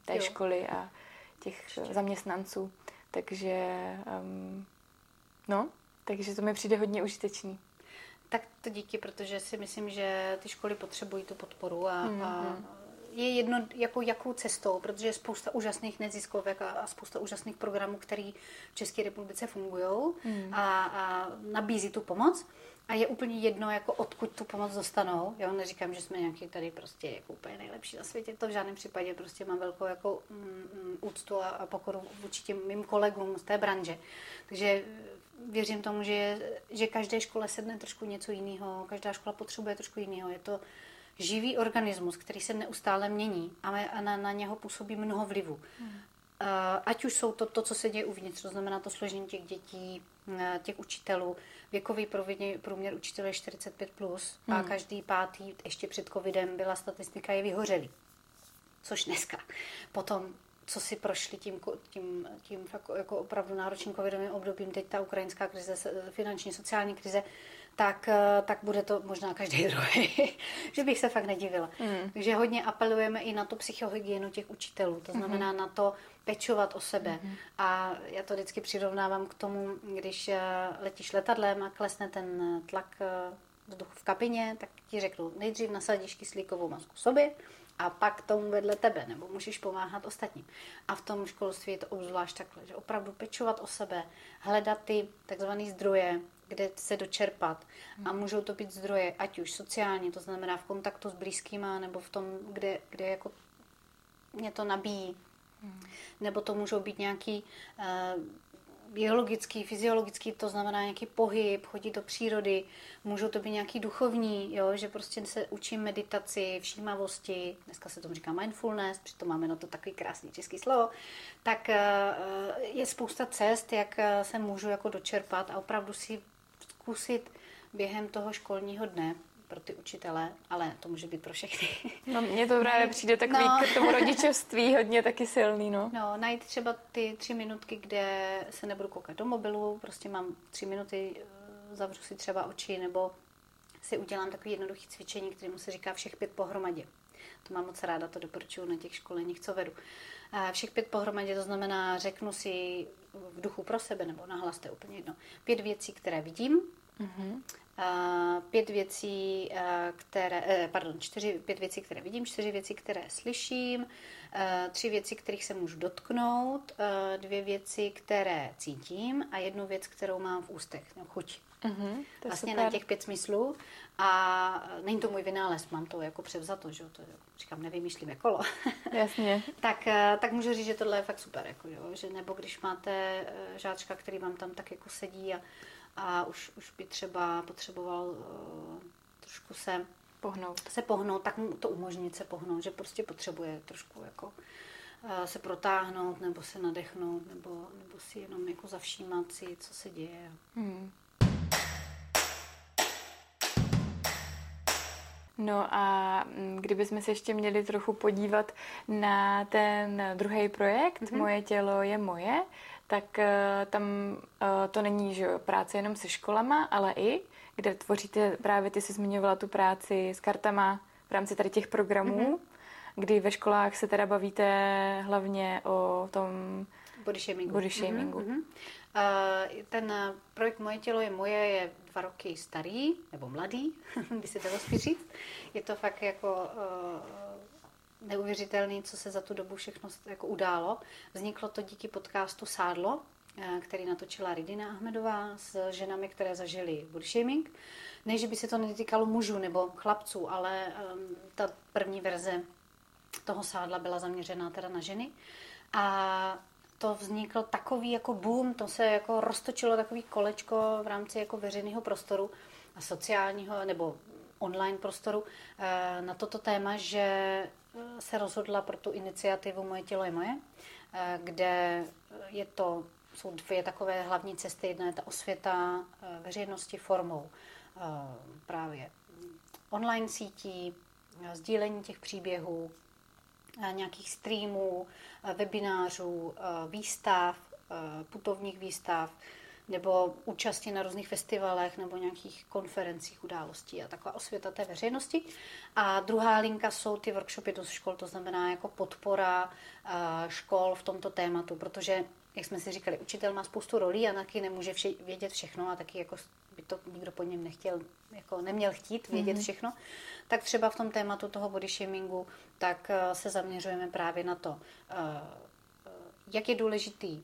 té jo. školy a těch zaměstnanců. Takže um, no, takže to mi přijde hodně užitečný. Tak to díky, protože si myslím, že ty školy potřebují tu podporu a, mm-hmm. a je jedno jako, jakou cestou, protože je spousta úžasných neziskovek a, a spousta úžasných programů, které v České republice fungují mm. a, a nabízí tu pomoc. A je úplně jedno, jako odkud tu pomoc dostanou. Já neříkám, že jsme nějaký tady prostě jako úplně nejlepší na světě. To v žádném případě, prostě mám velkou jako mm, úctu a, a pokoru vůči těm mým kolegům z té branže. Takže věřím tomu, že, že každé škole sedne trošku něco jiného, každá škola potřebuje trošku jiného. Je to živý organismus, který se neustále mění a na, na něho působí mnoho vlivů. Hmm. Ať už jsou to, to, co se děje uvnitř, to znamená to složení těch dětí, těch učitelů. Věkový průměr učitelů je čtyřicet pět plus hmm. a každý pátý, ještě před covidem, byla statistika, je vyhořelý. Což dneska. Potom, co si prošli tím, tím, tím jako opravdu náročným covidovým obdobím, teď ta ukrajinská krize, finanční, sociální krize, tak, tak bude to možná každý druhý, že bych se fakt nedivila. Mm. Takže hodně apelujeme i na tu psychohygienu těch učitelů, to znamená mm. na to pečovat o sebe. Mm. A já to vždycky přirovnávám k tomu, když letíš letadlem a klesne ten tlak vzduchu v kabině, tak ti řeknu, nejdřív nasadíš kyslíkovou masku sobě a pak tomu vedle tebe, nebo musíš pomáhat ostatním. A v tom školství je to obzvlášť takhle, že opravdu pečovat o sebe, hledat ty takzvané zdroje, kde se dočerpat. A můžou to být zdroje, ať už sociální, to znamená v kontaktu s blízkýma, nebo v tom, kde, kde jako mě to nabíjí. Hmm. Nebo to můžou být nějaký uh, biologický, fyziologický, to znamená nějaký pohyb, chodit do přírody, můžou to být nějaký duchovní, jo, že prostě se učím meditaci, všímavosti, dneska se tomu říká mindfulness, přitom máme na to takový krásný český slovo, tak uh, je spousta cest, jak se můžu jako dočerpat a opravdu si zkusit během toho školního dne pro ty učitele, ale to může být pro všechny. No, mně to právě přijde takový no. k tomu rodičovství hodně taky silný, no. No, najít třeba ty tři minutky, kde se nebudu koukat do mobilu, prostě mám tři minuty, zavřu si třeba oči, nebo si udělám takové jednoduché cvičení, kterému se říká všech pět pohromadě. To mám moc ráda, to doporučuju na těch školeních, co vedu. Všech pět pohromadě, to znamená, řeknu si v duchu pro sebe, nebo nahlas, to je úplně jedno, pět věcí, které vidím, mm-hmm. Uh, pět věcí, uh, které, eh, pardon, čtyři, pět věcí, které vidím, čtyři věci, které slyším, uh, tři věci, kterých se můžu dotknout, uh, dvě věci, které cítím a jednu věc, kterou mám v ústech, no, chuť. Uh-huh, vlastně super. Na těch pět smyslů a není to můj vynález, mám to jako převzato, že to říkám, nevymýšlíme kolo. Jasně. tak, tak můžu říct, že tohle je fakt super, jako, jo? Že nebo když máte žáčka, který vám tam tak jako sedí a a už, už by třeba potřeboval uh, trošku se pohnout. se pohnout, tak mu to umožnit se pohnout, že prostě potřebuje trošku jako, uh, se protáhnout nebo se nadechnout nebo, nebo si jenom jako zavšímat si, co se děje. Hmm. No a kdybychom se ještě měli trochu podívat na ten druhý projekt, mm-hmm. Moje tělo je moje, tak tam to není, že práce jenom se školama, ale i, kde tvoříte, právě ty jsi zmiňovala tu práci s kartama v rámci tady těch programů, mm-hmm. kdy ve školách se teda bavíte hlavně o tom body shamingu. Body shamingu. Mm-hmm. Uh, ten projekt Moje tělo je moje je dva roky starý, nebo mladý, by se dalo spíš říct. Je to fakt jako uh, neuvěřitelný, co se za tu dobu všechno jako událo. Vzniklo to díky podcastu Sádlo, který natočila Rydina Ahmedová s ženami, které zažily body shaming. Ne, že by se to netýkalo mužů nebo chlapců, ale um, ta první verze toho Sádla byla zaměřená teda na ženy. A to vznikl takový jako boom, to se jako roztočilo takový kolečko v rámci jako veřejného prostoru a sociálního nebo online prostoru na toto téma, že se rozhodla pro tu iniciativu Moje tělo je moje, kde je to, jsou dvě takové hlavní cesty. Jedna je ta osvěta veřejnosti formou právě online sítí, sdílení těch příběhů, nějakých streamů, webinářů, výstav, putovních výstav, nebo účasti na různých festivalech nebo nějakých konferencích, událostí a taková osvěta té veřejnosti. A druhá linka jsou ty workshopy do škol, to znamená jako podpora škol v tomto tématu, protože, jak jsme si říkali, učitel má spoustu rolí a taky nemůže vše, vědět všechno a taky jako by to nikdo po něm nechtěl, jako neměl chtít vědět mm-hmm. všechno, tak třeba v tom tématu toho body shamingu, tak se zaměřujeme právě na to, jak je důležitý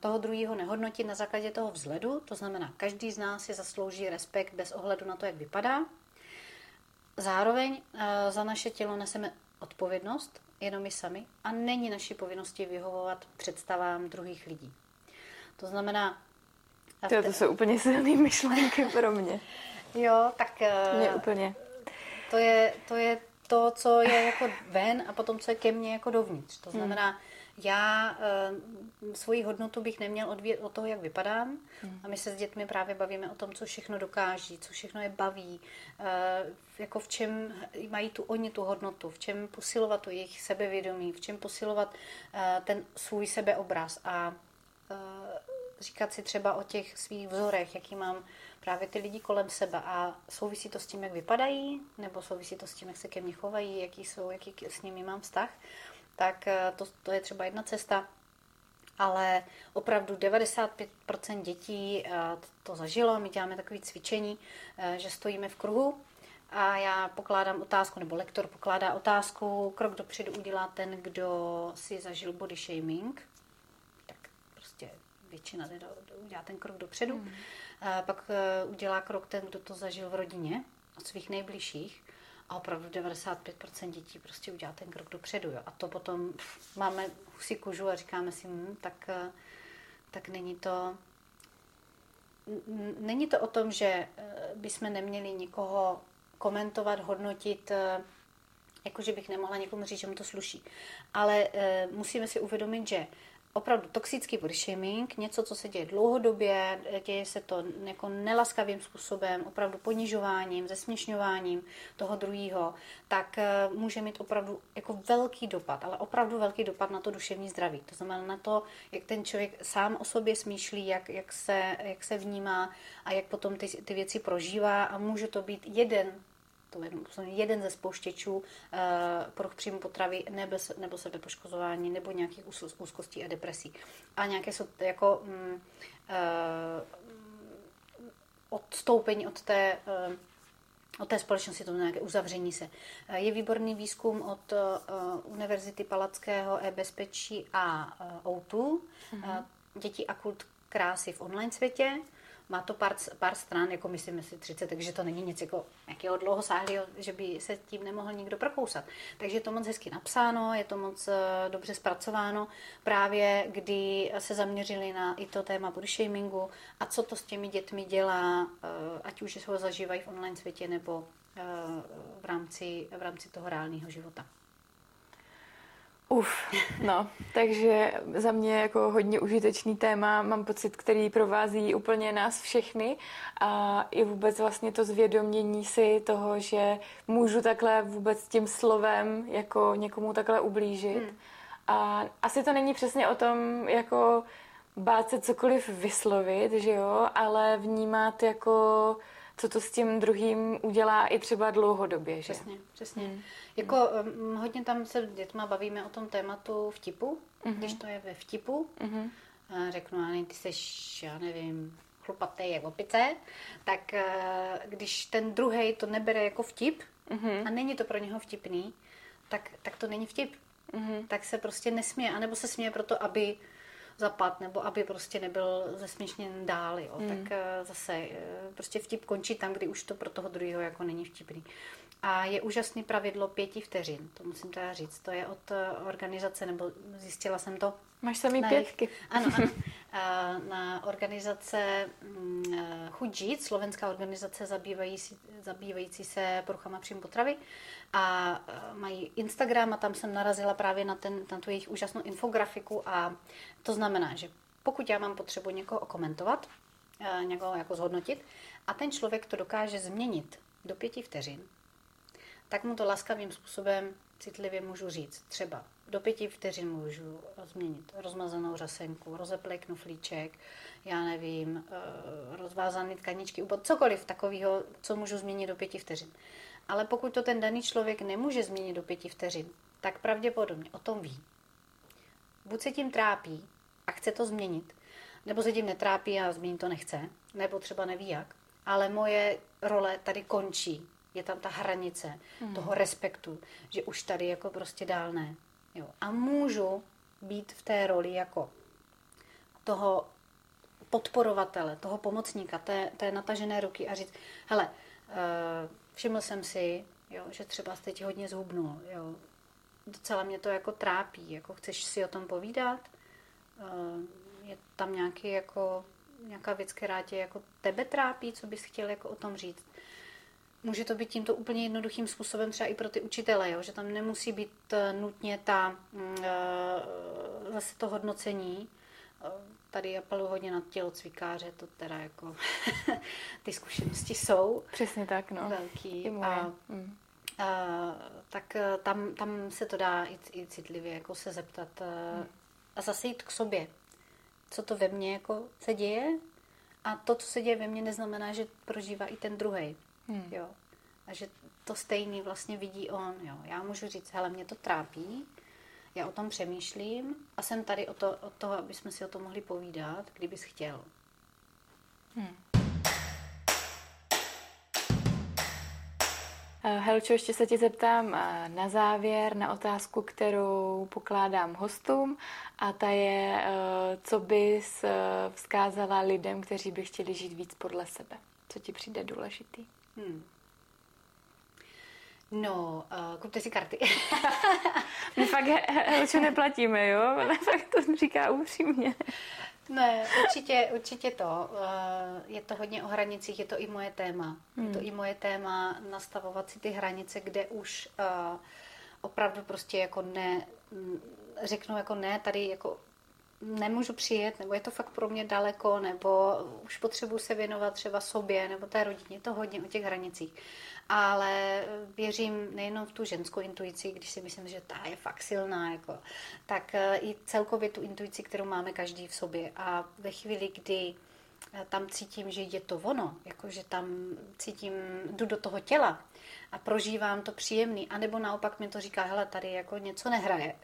toho druhého nehodnotit na základě toho vzhledu, to znamená, každý z nás si zaslouží respekt bez ohledu na to, jak vypadá. Zároveň za naše tělo neseme odpovědnost, jenom my sami, a není naší povinnosti vyhovovat představám druhých lidí. To znamená... Te... To jsou úplně silný myšlenky pro mě. Jo, tak... Mě úplně. To je, to je to, co je jako ven a potom, co je ke mně jako dovnitř. To znamená, hmm. já e, svoji hodnotu bych neměl odvíjet od toho, jak vypadám. Hmm. A my se s dětmi právě bavíme o tom, co všechno dokáží, co všechno je baví, e, jako v čem mají tu oni tu hodnotu, v čem posilovat tu jejich sebevědomí, v čem posilovat e, ten svůj sebeobraz a e, říkat si třeba o těch svých vzorech, jaký mám právě ty lidi kolem sebe a souvisí to s tím, jak vypadají, nebo souvisí to s tím, jak se ke mně chovají, jaký jsou, jaký s nimi mám vztah, tak to, to je třeba jedna cesta, ale opravdu devadesát pět procent dětí to zažilo, my děláme takové cvičení, že stojíme v kruhu a já pokládám otázku, nebo lektor pokládá otázku, krok dopředu udělá ten, kdo si zažil body shaming, tak prostě většina jde do, do, udělá ten krok dopředu, mm. a pak uh, udělá krok ten, kdo to zažil v rodině, od svých nejbližších a opravdu devadesát pět procent dětí prostě udělá ten krok dopředu. Jo. A to potom pff, máme husí kožu a říkáme si, hm, tak, uh, tak není to n- není to o tom, že uh, bychom neměli nikoho komentovat, hodnotit, uh, jakože bych nemohla někomu říct, že mu to sluší. Ale uh, musíme si uvědomit, že opravdu toxický body shaming, něco, co se děje dlouhodobě, děje se to jako nelaskavým způsobem, opravdu ponižováním, zesměšňováním toho druhého, tak může mít opravdu jako velký dopad, ale opravdu velký dopad na to duševní zdraví. To znamená na to, jak ten člověk sám o sobě smýšlí, jak, jak, se, jak se vnímá a jak potom ty, ty věci prožívá a může to být jeden To je jeden ze spouštěčů uh, poruch příjmu potravy nebo, nebo sebepoškozování nebo nějakých úzkostí a depresí. A nějaké jsou jako um, uh, odstoupení od té, uh, od té společnosti, to nějaké uzavření se. Uh, je výborný výzkum od uh, Univerzity Palackého, e-bezpečí a uh, O dva. Mm-hmm. Uh, děti a kult krásy v online světě. Má to pár, pár stran, jako myslím si třicet, takže to není nic jako nějakého dlouhosáhlého, že by se tím nemohl nikdo prokousat. Takže je to moc hezky napsáno, je to moc uh, dobře zpracováno, právě kdy se zaměřili na i to téma body shamingu a co to s těmi dětmi dělá, uh, ať už ho zažívají v online světě nebo uh, v rámci, v rámci toho reálného života. Uf, no, takže za mě jako hodně užitečný téma, mám pocit, který provází úplně nás všechny a i vůbec vlastně to zvědomění si toho, že můžu takhle vůbec tím slovem jako někomu takhle ublížit. Hmm. A asi to není přesně o tom jako bát se cokoliv vyslovit, že jo, ale vnímat jako co to s tím druhým udělá i třeba dlouhodobě, že? Přesně, přesně. Mm. Jako um, hodně tam se dětma bavíme o tom tématu vtipu, mm-hmm. když to je ve vtipu. Mm-hmm. A řeknu, Ani, ty seš, já nevím, chlupatý jak opice, tak uh, když ten druhej to nebere jako vtip mm-hmm. a není to pro něho vtipný, tak, tak to není vtip. Mm-hmm. Tak se prostě nesměje, anebo se směje proto, aby zapad, nebo aby prostě nebyl zesměšněn dál, jo. Mm. Tak zase prostě vtip končí tam, kdy už to pro toho druhého jako není vtipný. A je úžasný pravidlo pěti vteřin, to musím teda říct, to je od organizace, nebo zjistila jsem to. Máš samý pětky. Jich, ano, ano. Na organizace Chuť žít, slovenská organizace zabývající, zabývající se poruchama příjmu potravy a mají Instagram a tam jsem narazila právě na, ten, na tu jejich úžasnou infografiku a to znamená, že pokud já mám potřebu někoho okomentovat, někoho jako zhodnotit a ten člověk to dokáže změnit do pěti vteřin, tak mu to laskavým způsobem citlivě můžu říct. Třeba do pěti vteřin můžu změnit rozmazanou řasenku, rozepleknu flíček, já nevím, rozvázaný tkaničky, cokoliv takového, co můžu změnit do pěti vteřin. Ale pokud to ten daný člověk nemůže změnit do pěti vteřin, tak pravděpodobně o tom ví. Buď se tím trápí a chce to změnit, nebo se tím netrápí a změnit to nechce, nebo třeba neví jak, ale moje role tady končí. Je tam ta hranice hmm. toho respektu, že už tady jako prostě dál ne. Jo. A můžu být v té roli jako toho podporovatele, toho pomocníka, té, té natažené ruky a říct, hele, všiml jsem si, jo, že třeba jste ti hodně zhubnul, jo. Docela mě to jako trápí, jako chceš si o tom povídat, je tam nějaký jako, nějaká věc, která tě jako tebe trápí, co bys chtěl jako o tom říct. Může to být tímto úplně jednoduchým způsobem třeba i pro ty učitele, jo? Že tam nemusí být nutně ta, zase to hodnocení. Tady apeluji hodně na tělocvikáře, to teda jako ty zkušenosti jsou. Přesně tak, no. Velký. A, mm. a, tak tam, tam se to dá i, i citlivě jako se zeptat mm. a zase jít k sobě. Co to ve mně jako se děje? A to, co se děje ve mně, neznamená, že prožívá i ten druhej. Hmm. Jo. A že to stejný vlastně vidí on. Jo. Já můžu říct, hele, mě to trápí, já o tom přemýšlím a jsem tady o to, od toho, aby jsme si o tom mohli povídat, kdybys chtěl. Hmm. Helčo, ještě se ti zeptám na závěr, na otázku, kterou pokládám hostům a ta je, co bys vzkázala lidem, kteří by chtěli žít víc podle sebe. Co ti přijde důležitý? Hmm. No, uh, kupte si karty. My fakt Helčo neplatíme, jo? Ona fakt to říká upřímně. Ne, určitě, určitě to. Uh, je to hodně o hranicích, je to i moje téma. Hmm. Je to i moje téma nastavovat si ty hranice, kde už uh, opravdu prostě jako ne, řeknu jako ne, tady jako nemůžu přijet, nebo je to fakt pro mě daleko, nebo už potřebuji se věnovat třeba sobě, nebo té rodině, to hodně o těch hranicích. Ale věřím nejenom v tu ženskou intuici, když si myslím, že ta je fakt silná, jako, tak i celkově tu intuici, kterou máme každý v sobě. A ve chvíli, kdy tam cítím, že je to ono, jako že tam cítím, jdu do toho těla a prožívám to příjemný, anebo naopak mi to říká, hele, tady jako něco nehraje,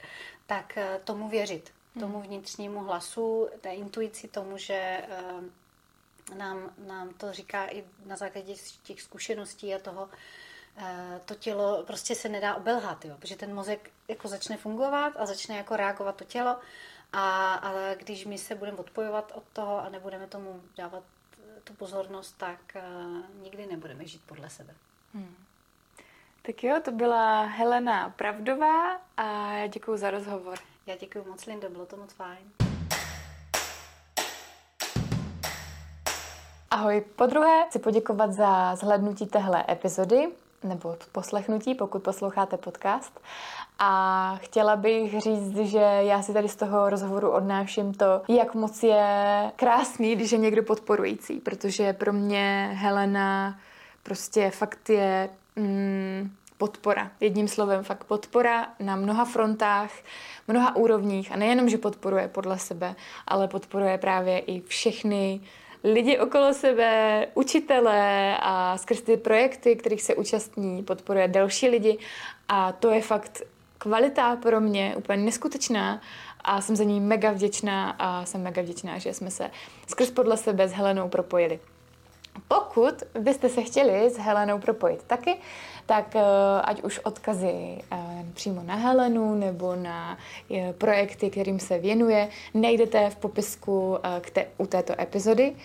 tak tomu věřit. Tomu vnitřnímu hlasu, té intuici, tomu, že nám, nám to říká i na základě těch zkušeností a toho, to tělo prostě se nedá obelhat, jo, protože ten mozek jako začne fungovat a začne jako reagovat to tělo a, a když my se budeme odpojovat od toho a nebudeme tomu dávat tu pozornost, tak nikdy nebudeme žít podle sebe. Hmm. Tak jo, to byla Helena Pravdová a já děkuju za rozhovor. Já děkuju moc, Lindo, bylo to moc fajn. Ahoj, podruhé chci poděkovat za zhlédnutí téhle epizody. nebo poslechnutí, pokud posloucháte podcast. A chtěla bych říct, že já si tady z toho rozhovoru odnáším to, jak moc je krásný, když je někdo podporující, protože pro mě Helena prostě fakt je mm, podpora. Jedním slovem fakt podpora na mnoha frontách, mnoha úrovních a nejenom, že podporuje podle sebe, ale podporuje právě i všechny lidi okolo sebe, učitele a skrz ty projekty, kterých se účastní, podporuje další lidi a to je fakt kvalita pro mě úplně neskutečná a jsem za ní mega vděčná a jsem mega vděčná, že jsme se skrz podle sebe s Helenou propojili. Pokud byste se chtěli s Helenou propojit taky, tak ať už odkazy přímo na Helenu nebo na projekty, kterým se věnuje, najdete v popisku k te, u této epizody.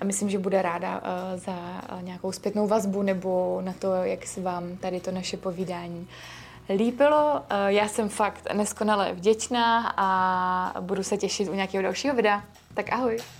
A myslím, že bude ráda za nějakou zpětnou vazbu nebo na to, jak se vám tady to naše povídání líbilo. Já jsem fakt neskonale vděčná a budu se těšit u nějakého dalšího videa. Tak ahoj!